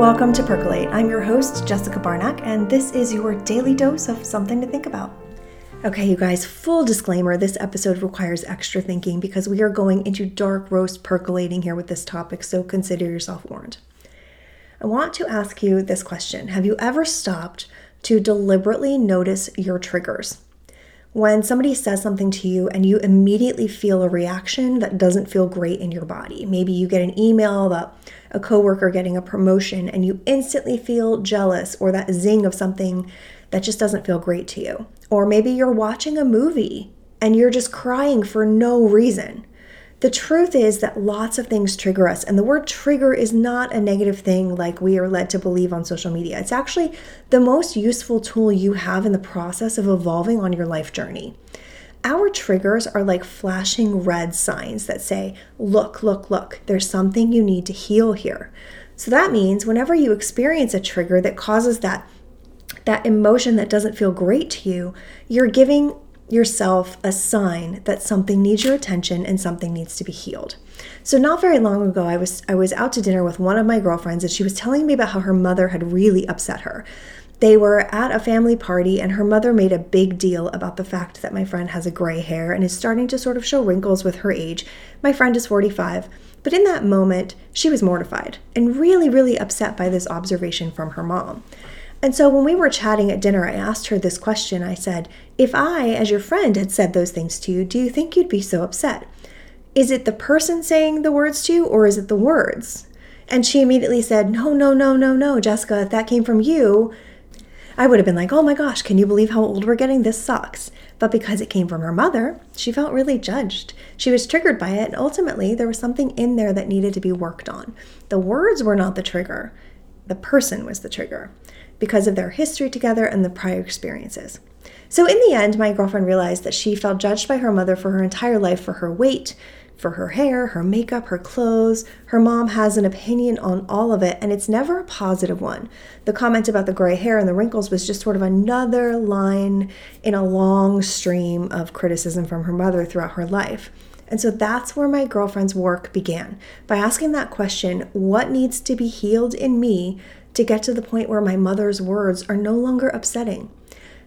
Welcome to Percolate. I'm your host, Jessica Barnack, and this is your daily dose of something to think about. Okay, you guys, full disclaimer, this episode requires extra thinking because we are going into dark roast percolating here with this topic, so consider yourself warned. I want to ask you this question. Have you ever stopped to deliberately notice your triggers? When somebody says something to you and you immediately feel a reaction that doesn't feel great in your body. Maybe you get an email about a coworker getting a promotion and you instantly feel jealous or that zing of something that just doesn't feel great to you. Or maybe you're watching a movie and you're just crying for no reason. The truth is that lots of things trigger us, and the word trigger is not a negative thing like we are led to believe on social media. It's actually the most useful tool you have in the process of evolving on your life journey. Our triggers are like flashing red signs that say, look, look, look, there's something you need to heal here. So that means whenever you experience a trigger that causes that emotion that doesn't feel great to you, you're giving yourself a sign that something needs your attention and something needs to be healed. So not very long ago, I was out to dinner with one of my girlfriends, and she was telling me about how her mother had really upset her. They were at a family party, and her mother made a big deal about the fact that my friend has a gray hair and is starting to sort of show wrinkles with her age. My friend is 45, but in that moment, she was mortified and really, really upset by this observation from her mom. And so when we were chatting at dinner, I asked her this question. I said, if I, as your friend, had said those things to you, do you think you'd be so upset? Is it the person saying the words to you, or is it the words? And she immediately said, no, Jessica, if that came from you, I would have been like, oh my gosh, can you believe how old we're getting? This sucks. But because it came from her mother, she felt really judged. She was triggered by it, and ultimately there was something in there that needed to be worked on. The words were not the trigger. The person was the trigger because of their history together and the prior experiences. So in the end, my girlfriend realized that she felt judged by her mother for her entire life, for her weight, for her hair, her makeup, her clothes. Her mom has an opinion on all of it, and it's never a positive one. The comment about the gray hair and the wrinkles was just sort of another line in a long stream of criticism from her mother throughout her life. And so that's where my girlfriend's work began, by asking that question, what needs to be healed in me to get to the point where my mother's words are no longer upsetting?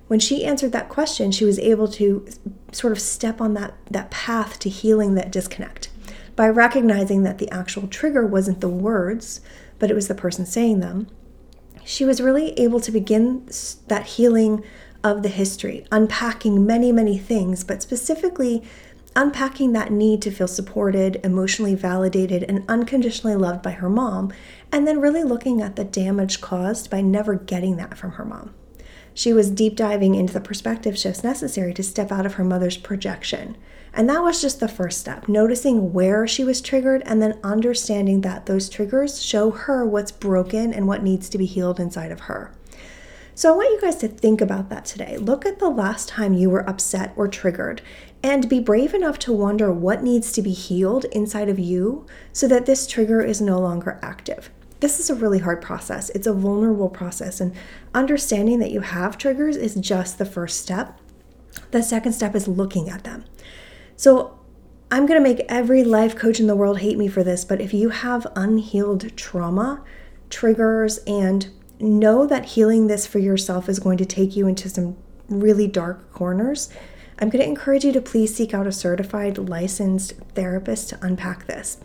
When she answered that question, she was able to sort of step on that path to healing that disconnect by recognizing that the actual trigger wasn't the words, but it was the person saying them. She was really able to begin that healing of the history, unpacking many, many things, but specifically unpacking that need to feel supported, emotionally validated, and unconditionally loved by her mom, and then really looking at the damage caused by never getting that from her mom. She was deep diving into the perspective shifts necessary to step out of her mother's projection. And that was just the first step, noticing where she was triggered and then understanding that those triggers show her what's broken and what needs to be healed inside of her. So I want you guys to think about that today. Look at the last time you were upset or triggered, and be brave enough to wonder what needs to be healed inside of you so that this trigger is no longer active. This is a really hard process. It's a vulnerable process, and understanding that you have triggers is just the first step. The second step is looking at them. So I'm going to make every life coach in the world hate me for this, but if you have unhealed trauma, triggers, and know that healing this for yourself is going to take you into some really dark corners. I'm going to encourage you to please seek out a certified, licensed therapist to unpack this.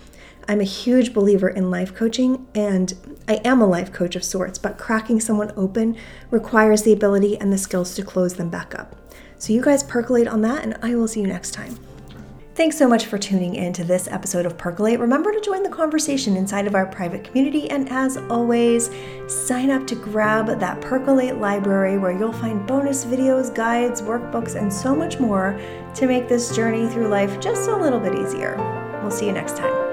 I'm a huge believer in life coaching, and I am a life coach of sorts, but cracking someone open requires the ability and the skills to close them back up. So you guys percolate on that, and I will see you next time. Thanks so much for tuning in to this episode of Percolate. Remember to join the conversation inside of our private community. And as always, sign up to grab that Percolate library where you'll find bonus videos, guides, workbooks, and so much more to make this journey through life just a little bit easier. We'll see you next time.